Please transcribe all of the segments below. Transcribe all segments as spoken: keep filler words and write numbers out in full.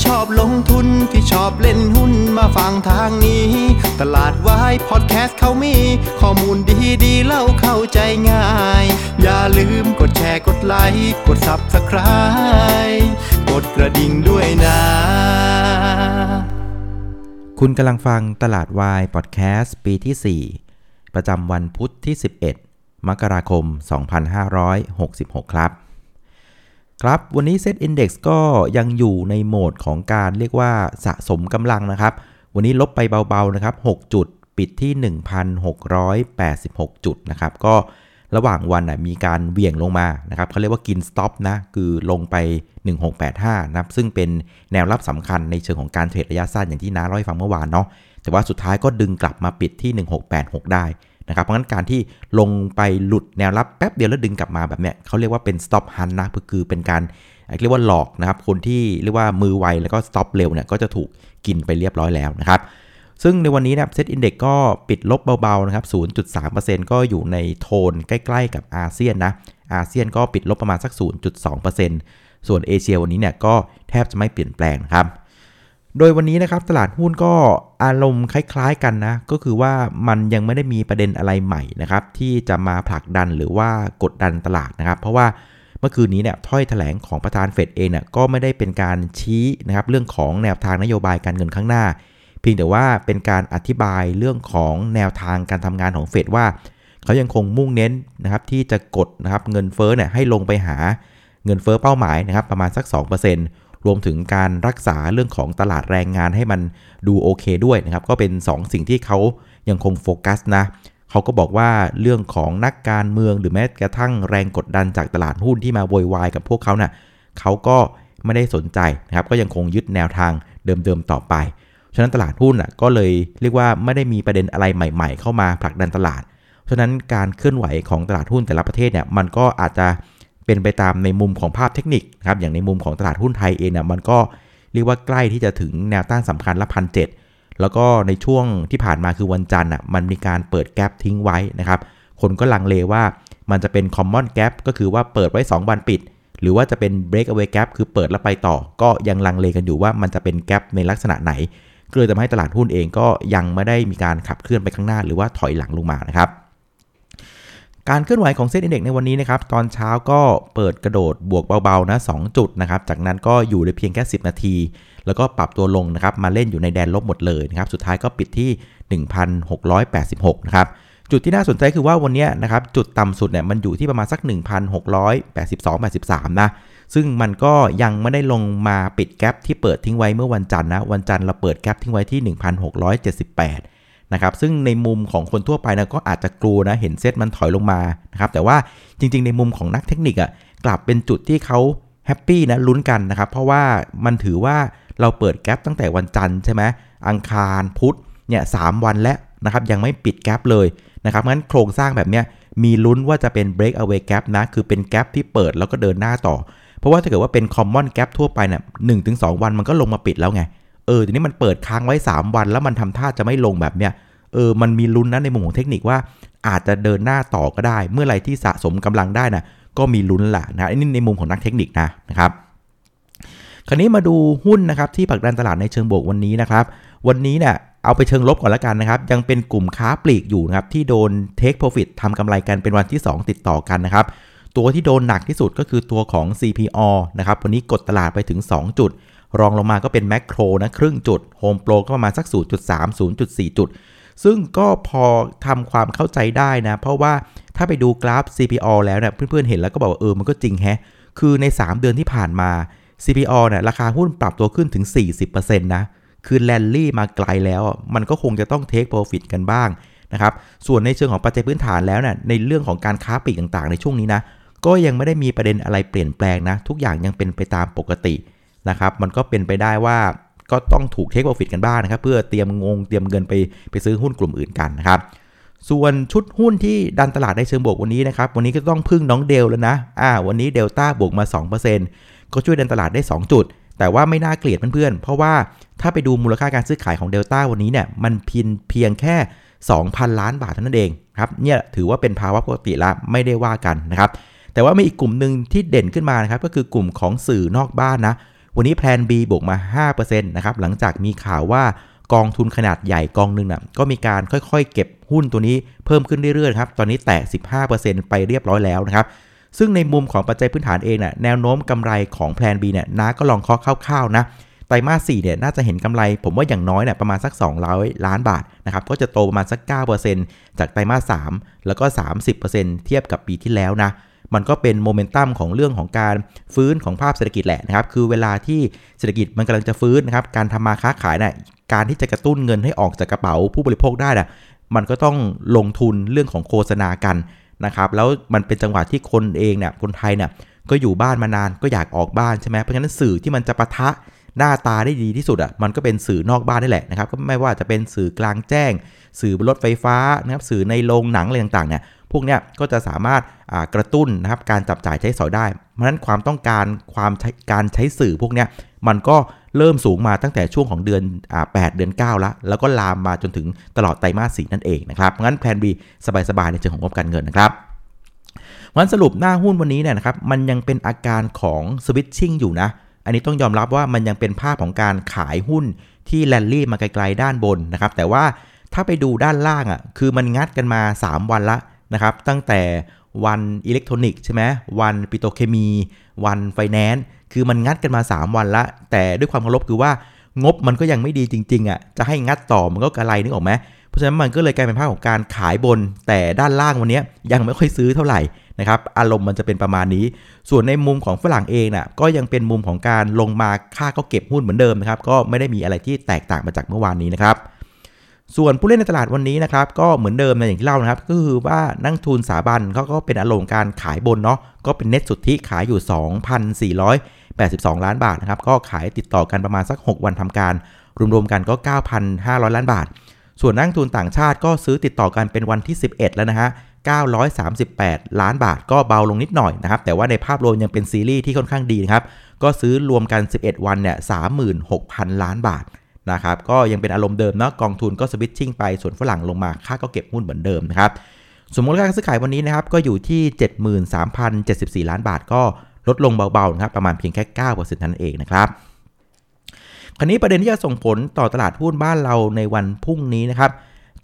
ที่ชอบลงทุนที่ชอบเล่นหุ้นมาฟังทางนี้ตลาดวายพอดแคสต์เขามีข้อมูลดีๆเล่าเข้าใจง่ายอย่าลืมกดแชร์กดไลค์กด ซับสไครบ์ กดกระดิ่งด้วยนะคุณกำลังฟังตลาดวายพอดแคสต์ปีที่สี่ประจำวันพุธที่สิบเอ็ดมกราคมสองพันห้าร้อยหกสิบหกครับครับวันนี้ เซ็ต Index ก็ยังอยู่ในโหมดของการเรียกว่าสะสมกำลังนะครับวันนี้ลบไปเบาๆนะครับหกจุดปิดที่ หนึ่งพันหกร้อยแปดสิบหก จุดนะครับก็ระหว่างวันมีการเหวี่ยงลงมานะครับเขาเรียกว่ากินสต็อปนะคือลงไปหนึ่งพันหกร้อยแปดสิบห้านะครับซึ่งเป็นแนวรับสำคัญในเชิงของการเทรดระยะสั้นอย่างที่น้าเล่าให้ฟังเมื่อวานเนาะแต่ว่าสุดท้ายก็ดึงกลับมาปิดที่หนึ่งพันหกร้อยแปดสิบหกได้นะครับเพราะงั้นการที่ลงไปหลุดแนวรับแป๊บเดียวแล้วดึงกลับมาแบบเนี้ยเขาเรียกว่าเป็น stop hunt นะคือเป็นการเรียกว่าหลอกนะครับคนที่เรียกว่ามือไวแล้วก็ stop เร็วเนี่ยก็จะถูกกินไปเรียบร้อยแล้วนะครับซึ่งในวันนี้นะครับ เซ็ต Index ก็ปิดลบเบาๆนะครับ ศูนย์จุดสามเปอร์เซ็นต์ ก็อยู่ในโทนใกล้ๆกับอาเซียนนะอาเซียนก็ปิดลบประมาณสัก ศูนย์จุดสองเปอร์เซ็นต์ ส่วนเอเชียวันนี้เนี่ยก็แทบจะไม่เปลี่ยนแปลงนะครับโดยวันนี้นะครับตลาดหุ้นก็อารมณ์คล้ายๆกันนะก็คือว่ามันยังไม่ได้มีประเด็นอะไรใหม่นะครับที่จะมาผลักดันหรือว่ากดดันตลาดนะครับเพราะว่าเมื่อคืนนี้เนี่ยถ้อยแถลงของประธานเฟดเองเนี่ยก็ไม่ได้เป็นการชี้นะครับเรื่องของแนวทางนโยบายการเงินข้างหน้าเพียงแต่ว่าเป็นการอธิบายเรื่องของแนวทางการทำงานของเฟดว่าเขายังคงมุ่งเน้นนะครับที่จะกดนะครับเงินเฟ้อเนี่ยให้ลงไปหาเงินเฟ้อเป้าหมายนะครับประมาณสัก สองเปอร์เซ็นต์รวมถึงการรักษาเรื่องของตลาดแรงงานให้มันดูโอเคด้วยนะครับก็เป็นสอง สิ่งที่เขายังคงโฟกัสนะเขาก็บอกว่าเรื่องของนักการเมืองหรือแม้กระทั่งแรงกดดันจากตลาดหุ้นที่มาโวยวายกับพวกเขาเนี่ยเขาก็ไม่ได้สนใจนะครับก็ยังคงยึดแนวทางเดิมๆต่อไปฉะนั้นตลาดหุ้นน่ะก็เลยเรียกว่าไม่ได้มีประเด็นอะไรใหม่ๆเข้ามาผลักดันตลาดฉะนั้นการเคลื่อนไหวของตลาดหุ้นแต่ละประเทศเนี่ยมันก็อาจจะเป็นไปตามในมุมของภาพเทคนิคนะครับอย่างในมุมของตลาดหุ้นไทยเองเนี่ยมันก็เรียกว่าใกล้ที่จะถึงแนวต้านสำคัญละพันเจ็ดแล้วก็ในช่วงที่ผ่านมาคือวันจันทร์อ่ะมันมีการเปิดแกลบทิ้งไว้นะครับคนก็ลังเลว่ามันจะเป็นคอมมอนแกลบก็คือว่าเปิดไว้สองวันปิดหรือว่าจะเป็นเบรกเอาไว้แกลบคือเปิดแล้วไปต่อก็ยังลังเลกันอยู่ว่ามันจะเป็นแกลบในลักษณะไหนก็เลยทำให้ตลาดหุ้นเองก็ยังไม่ได้มีการขับเคลื่อนไปข้างหน้าหรือว่าถอยหลังลงมานะครับการเคลื่อนไหวของ เซ็ต Index ในวันนี้นะครับตอนเช้าก็เปิดกระโดดบวกเบาๆนะสองจุดนะครับจากนั้นก็อยู่ในเพียงแค่สิบนาทีแล้วก็ปรับตัวลงนะครับมาเล่นอยู่ในแดนลบหมดเลยนะครับสุดท้ายก็ปิดที่ หนึ่งพันหกร้อยแปดสิบหก นะครับจุดที่น่าสนใจคือว่าวันนี้นะครับจุดต่ำสุดเนี่ยมันอยู่ที่ประมาณสัก หนึ่งพันหกร้อยแปดสิบสอง แปดสิบสาม นะซึ่งมันก็ยังไม่ได้ลงมาปิดแก๊ปที่เปิดทิ้งไว้เมื่อวันจันทร์นะวันจันทร์เราเปิดแก๊ปทิ้งไว้ที่ หนึ่งพันหกร้อยเจ็ดสิบแปดนะครับซึ่งในมุมของคนทั่วไปนะก็อาจจะกลัวนะเห็นเซตมันถอยลงมานะครับแต่ว่าจริงๆในมุมของนักเทคนิคอ่ะกลับเป็นจุดที่เขาแฮปปี้นะลุ้นกันนะครับเพราะว่ามันถือว่าเราเปิดแกลบตั้งแต่วันจันทร์ใช่ไหมอังคารพุธเนี่ยสามวันแล้วนะครับยังไม่ปิดแกลบเลยนะครับงั้นโครงสร้างแบบเนี้ยมีลุ้นว่าจะเป็น break away gap นะคือเป็นแกลบที่เปิดแล้วก็เดินหน้าต่อเพราะว่าถ้าเกิดว่าเป็น common gap ทั่วไปเนี่ย หนึ่งถึงสอง วันมันก็ลงมาปิดแล้วไงเออทีนี้มันเปิดค้างไว้สามวันแล้วมันทำท่าจะไม่ลงแบบเนี้ยเออมันมีลุ้นนะในมุมของเทคนิคว่าอาจจะเดินหน้าต่อก็ได้เมื่อไหร่ที่สะสมกำลังได้นะก็มีลุ้นละนะอันนี้ในมุมของนักเทคนิคนะนะครับคราวนี้มาดูหุ้นนะครับที่ผลักดันตลาดในเชิงบวกวันนี้นะครับวันนี้เนี่ยเอาไปเชิงลบก่อนละกันนะครับยังเป็นกลุ่มค้าปลีกอยู่นะครับที่โดน take profit ทำกำไรกันเป็นวันที่สองติดต่อกันนะครับตัวที่โดนหนักที่สุดก็คือตัวของ ซี พี โอ นะครับวันนี้กดตลาดไปถึงสองจุดรองลงมาก็เป็นแมคโครนะครึ่งจุดโฮมโปรก็ประมาณสัก ศูนย์จุดสาม ศูนย์จุดสี่ จุดซึ่งก็พอทำความเข้าใจได้นะเพราะว่าถ้าไปดูกราฟ ซี พี โอ แล้วเนี่ยเพื่อนๆเห็นแล้วก็บอกว่าเออมันก็จริงแฮะคือในสามเดือนที่ผ่านมา ซี พี โอ เนี่ยราคาหุ้นปรับตัวขึ้นถึง สี่สิบเปอร์เซ็นต์ นะคือแรลลี่มาไกลแล้วมันก็คงจะต้องเทคโปรฟิตกันบ้างนะครับส่วนในเชิงของปัจจัยพื้นฐานแล้วเนี่ยในเรื่องของการค้าปลีกต่างๆในช่วงนี้นะก็ยังไม่ได้มีประเด็นอะไรเปลี่ยนแปลงนะทุกอย่างยังเป็นไปตามปกตินะครับมันก็เป็นไปได้ว่าก็ต้องถูกเทคโปรฟิตกันบ้าง น, นะครับเพื่อเตรียมงงเตรียมเงินไปไปซื้อหุ้นกลุ่มอื่นกันนะครับส่วนชุดหุ้นที่ดันตลาดในเชิงบวกวันนี้นะครับวันนี้ก็ต้องพึ่งน้องเดลแล้วนะอ่าวันนี้เดลต้าบวกมา สองเปอร์เซ็นต์ ก็ช่วยดันตลาดได้สองจุดแต่ว่าไม่น่าเกลียดเพื่อนๆ เ, เพราะว่าถ้าไปดูมูลค่าการซื้อขายของเดลต้าวันนี้เนี่ยมันพินเพียงแค่ สองพัน ล้านบาทเท่านั้นเองครับเนี่ยถือว่าเป็นภาวะปกติละไม่ได้ว่ากันนะครับแต่ว่ามีอีกกลุ่มนึงที่เด่นขึ้นมานะครับก็คือกลุ่มของสื่อนอกบ้านนะ วันนี้แพลน B บวกมา ห้าเปอร์เซ็นต์ นะครับหลังจากมีข่าวว่ากองทุนขนาดใหญ่กองนึงนะก็มีการค่อยๆเก็บหุ้นตัวนี้เพิ่มขึ้นเรื่อยๆครับตอนนี้แตะ สิบห้าเปอร์เซ็นต์ ไปเรียบร้อยแล้วนะครับซึ่งในมุมของปัจจัยพื้นฐานเองนะแนวโน้มกำไรของแพลน B เนี่ยน้าก็ลองเคาะคร่าวๆนะไตรมาส สี่เนี่ยน่าจะเห็นกำไรผมว่าอย่างน้อยเนี่ยประมาณสักสองร้อยล้านบาทนะครับก็จะโตประมาณสัก เก้าเปอร์เซ็นต์ จากไตรมาส สามแล้วก็ สามสิบเปอร์เซ็นต์ เทียบกับปีที่แล้วนะมันก็เป็นโมเมนตัมของเรื่องของการฟื้นของภาพเศรษฐกิจแหละนะครับคือเวลาที่เศรษฐกิจมันกำลังจะฟื้นนะครับการทำมาค้าขายเนี่ยการที่จะกระตุ้นเงินให้ออกจากกระเป๋าผู้บริโภคได้นะมันก็ต้องลงทุนเรื่องของโฆษณากันนะครับแล้วมันเป็นจังหวะที่คนเองเนี่ยคนไทยเนี่ยก็อยู่บ้านมานานก็อยากออกบ้านใช่ไหมเพราะฉะนั้นสื่อที่มันจะปะทะหน้าตาได้ดีที่สุดอ่ะมันก็เป็นสื่อนอกบ้านนี่แหละนะครับก็ไม่ว่าจะเป็นสื่อกลางแจ้งสื่อบนรถไฟฟ้านะครับสื่อในโรงหนังอะไรต่างๆเนี่ยพวกเนี้ยก็จะสามารถกระตุ้นนะครับการจับจ่ายใช้สอยได้เพราะฉะนั้นความต้องการความการใช้สื่อพวกเนี้ยมันก็เริ่มสูงมาตั้งแต่ช่วงของเดือนแปดเดือนเก้าละแล้วก็ลามมาจนถึงตลอดไตรมาสสี่นั่นเองนะครับงั้นแพลน B สบายๆในเชิงของงบการเงินนะครับงั้นสรุปหน้าหุ้นวันนี้เนี่ยนะครับมันยังเป็นอาการของสวิตชิ่งอยู่นะอันนี้ต้องยอมรับว่ามันยังเป็นภาพของการขายหุ้นที่แรลลี่มาไกลๆด้านบนนะครับแต่ว่าถ้าไปดูด้านล่างอ่ะคือมันงัดกันมาสามวันละนะครับตั้งแต่วันอิเล็กทรอนิกส์ใช่ไหมวันปิโตรเคมีวันไฟแนนซ์คือมันงัดกันมาสามวันละแต่ด้วยความเคารพคือว่างบมันก็ยังไม่ดีจริงๆอ่ะจะให้งัดต่อมันก็กระไรนึกออกไหมเพราะฉะนั้นมันก็เลยกลายเป็นภาพของการขายบนแต่ด้านล่างวันนี้ยังไม่ค่อยซื้อเท่าไหร่นะครับอารมณ์มันจะเป็นประมาณนี้ส่วนในมุมของฝรั่งเองน่ะก็ยังเป็นมุมของการลงมาค่าก็เก็บหุ้นเหมือนเดิมนะครับก็ไม่ได้มีอะไรที่แตกต่างมาจากเมื่อวานนี้นะครับส่วนผู้เล่นในตลาดวันนี้นะครับก็เหมือนเดิมนะอย่างที่เล่านะครับก็คือว่านักทุนสถาบันเขาก็เป็นอารมณ์การขายบนเนาะก็เป็นเน็ตสุทธิขายอยู่ สองพันสี่ร้อยแปดสิบสอง ล้านบาทนะครับก็ขายติดต่อกันประมาณสักหกวันทำการรวมๆกันก็ เก้าพันห้าร้อย ล้านบาทส่วนนักทุนต่างชาติก็ซื้อติดต่อกันเป็นวันที่สิบเอ็ดแล้วนะฮะเก้าร้อยสามสิบแปด ล้านบาทก็เบาลงนิดหน่อยนะครับแต่ว่าในภาพรวมยังเป็นซีรีส์ที่ค่อนข้างดีนะครับก็ซื้อรวมกันสิบเอ็ดวันเนี่ย สามหมื่นหกพัน ล้านบาทนะครับก็ยังเป็นอารมณ์เดิมเนาะกองทุนก็สวิตชิ่งไปส่วนฝรั่งลงมาค่าก็เก็บหุ้นเหมือนเดิมนะครับสมมุติว่าการซื้อขายวันนี้นะครับก็อยู่ที่ เจ็ดหมื่นสามพันเจ็ดสิบสี่ ล้านบาทก็ลดลงเบาๆนะครับประมาณเพียงแค่ เก้าเปอร์เซ็นต์ นั่นเองนะครับคราวนี้ประเด็นที่จะส่งผลต่อตลาดหุ้นบ้านเราในวันพรุ่งนี้นะครับ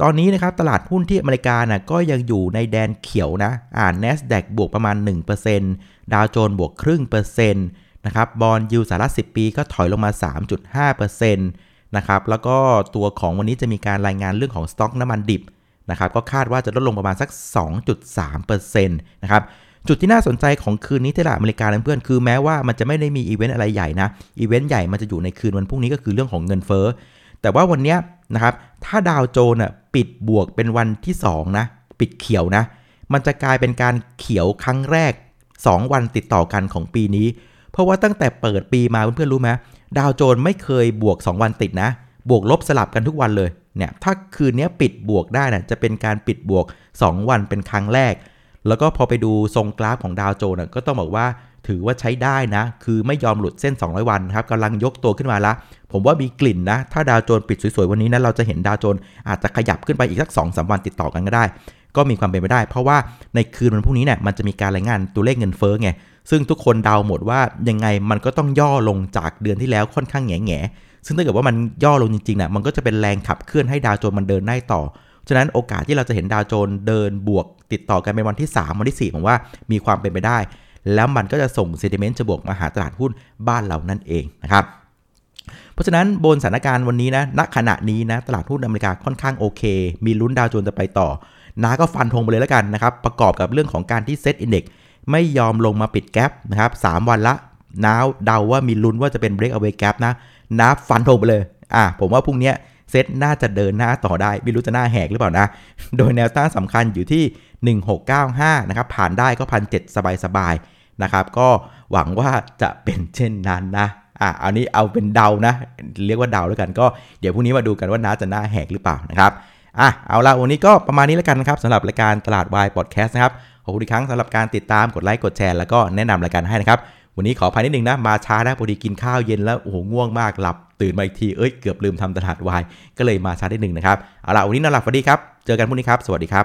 ตอนนี้นะครับตลาดหุ้นที่อเมริกานะก็ยังอยู่ในแดนเขียวนะอ่า NASDAQ บวกประมาณ หนึ่งเปอร์เซ็นต์ ดาวโจนส์บวกครึ่งเปอร์เซ็นต์นะครับบอนด์ยิลด์สหรัฐสิบปีก็ถอยลงมา สามจุดห้าเปอร์เซ็นต์ นะครับแล้วก็ตัวของวันนี้จะมีการรายงานเรื่องของสต็อกน้ำมันดิบนะครับก็คาดว่าจะลดลงประมาณสัก สองจุดสามเปอร์เซ็นต์ นะครับจุดที่น่าสนใจของคืนนี้ที่ตลาดอเมริกาเพื่อนคือแม้ว่ามันจะไม่ได้มีอีเวนต์อะไรใหญ่นะอีเวนต์ใหญ่มันจะอยู่ในคืนวันพรุ่งนี้ก็คือเรื่องของเงินเฟ้อแต่ว่าวันนี้นะครับถ้าดาวโจนส์น่ะปิดบวกเป็นวันที่สองนะปิดเขียวนะมันจะกลายเป็นการเขียวครั้งแรกสองวันติดต่อกันของปีนี้เพราะว่าตั้งแต่เปิดปีมาเพื่อนๆรู้ไหมดาวโจนส์ไม่เคยบวกสองวันติดนะบวกลบสลับกันทุกวันเลยเนี่ยถ้าคืนนี้ปิดบวกได้นะจะเป็นการปิดบวกสองวันเป็นครั้งแรกแล้วก็พอไปดูทรงกราฟของดาวโจนส์ก็ต้องบอกว่าถือว่าใช้ได้นะคือไม่ยอมหลุดเส้นสองร้อยวันครับกำลังยกตัวขึ้นมาละผมว่ามีกลิ่นนะถ้าดาวโจนส์ปิดสวยๆวันนี้นะเราจะเห็นดาวโจนส์อาจจะขยับขึ้นไปอีกสัก สองถึงสาม วันติดต่อกันก็ได้ก็มีความเป็นไปได้เพราะว่าในคืนวันพรุ่งนี้เนี่ยมันจะมีการรายงานตัวเลขเงินเฟ้อไงซึ่งทุกคนเดาหมดว่ายังไงมันก็ต้องย่อลงจากเดือนที่แล้วค่อนข้างแง่ๆซึ่งถ้าเกิดว่ามันย่อลงจริงๆน่ะมันก็จะเป็นแรงขับเคลื่อนให้ดาวโจนส์มันเดินได้ต่อฉะนั้นโอกาสที่เราจะเห็นดาวโจนส์เดินบวกติดต่อกันเป็นวันที่สามวันที่สี่ผมว่ามีความเป็นไปได้แล้วมันก็จะส่งเซนติเมนต์จะบวกมาหาตลาดหุ้นบ้านเรานั่นเองนะครับเพราะฉะนั้นบนสถานการณ์วันนี้นะณขณะนี้นะตลาดหุ้นอเมริกาค่อนข้างโอเคมีลุ้นดาวโจนส์จะไปต่อน้าก็ฟันธงไปเลยแล้วกันนะครับประกอบกับเรื่องของการที่ เซ็ต Index ไม่ยอมลงมาปิดแกปนะครับสามวันละน้าเดาว่ามีลุ้นว่าจะเป็น Breakaway Gap นะน้าฟันธงไปเลยอ่ะผมว่าพรุ่งนี้เซตน่าจะเดินหน้าต่อได้ไม่รู้จะหน้าแหกหรือเปล่านะโดยแนวต้านสำคัญอยู่ที่หนึ่งพันหกร้อยเก้าสิบห้านะครับผ่านได้ก็ หนึ่งพันเจ็ดร้อย สบายๆนะครับก็หวังว่าจะเป็นเช่นนั้นนะอ่ะอันนี้เอาเป็นเดานะเรียกว่าเดาแล้วกันก็เดี๋ยวพรุ่งนี้มาดูกันว่าน้าจะหน้าแหกหรือเปล่านะครับอ่ะเอาละวันนี้ก็ประมาณนี้แล้วกันนะครับสำหรับรายการตลาดวายพอดแคสต์นะครับขอบคุณอีกครั้งสำหรับการติดตามกดไลค์กดแชร์แล้วก็แนะนำรายการให้นะครับวันนี้ขออภัยนิดนึงนะมาช้านะพอดีกินข้าวเย็นแล้วโอ้โหง่วงมากหลับตื่นมาอีกทีเอ้ยเกือบลืมทำตลาดวายก็เลยมาช้านิดนึงนะครับเอาล่ะวันนี้นอนหลับฝันดีครับเจอกันพรุ่งนี้ครับสวัสดีครับ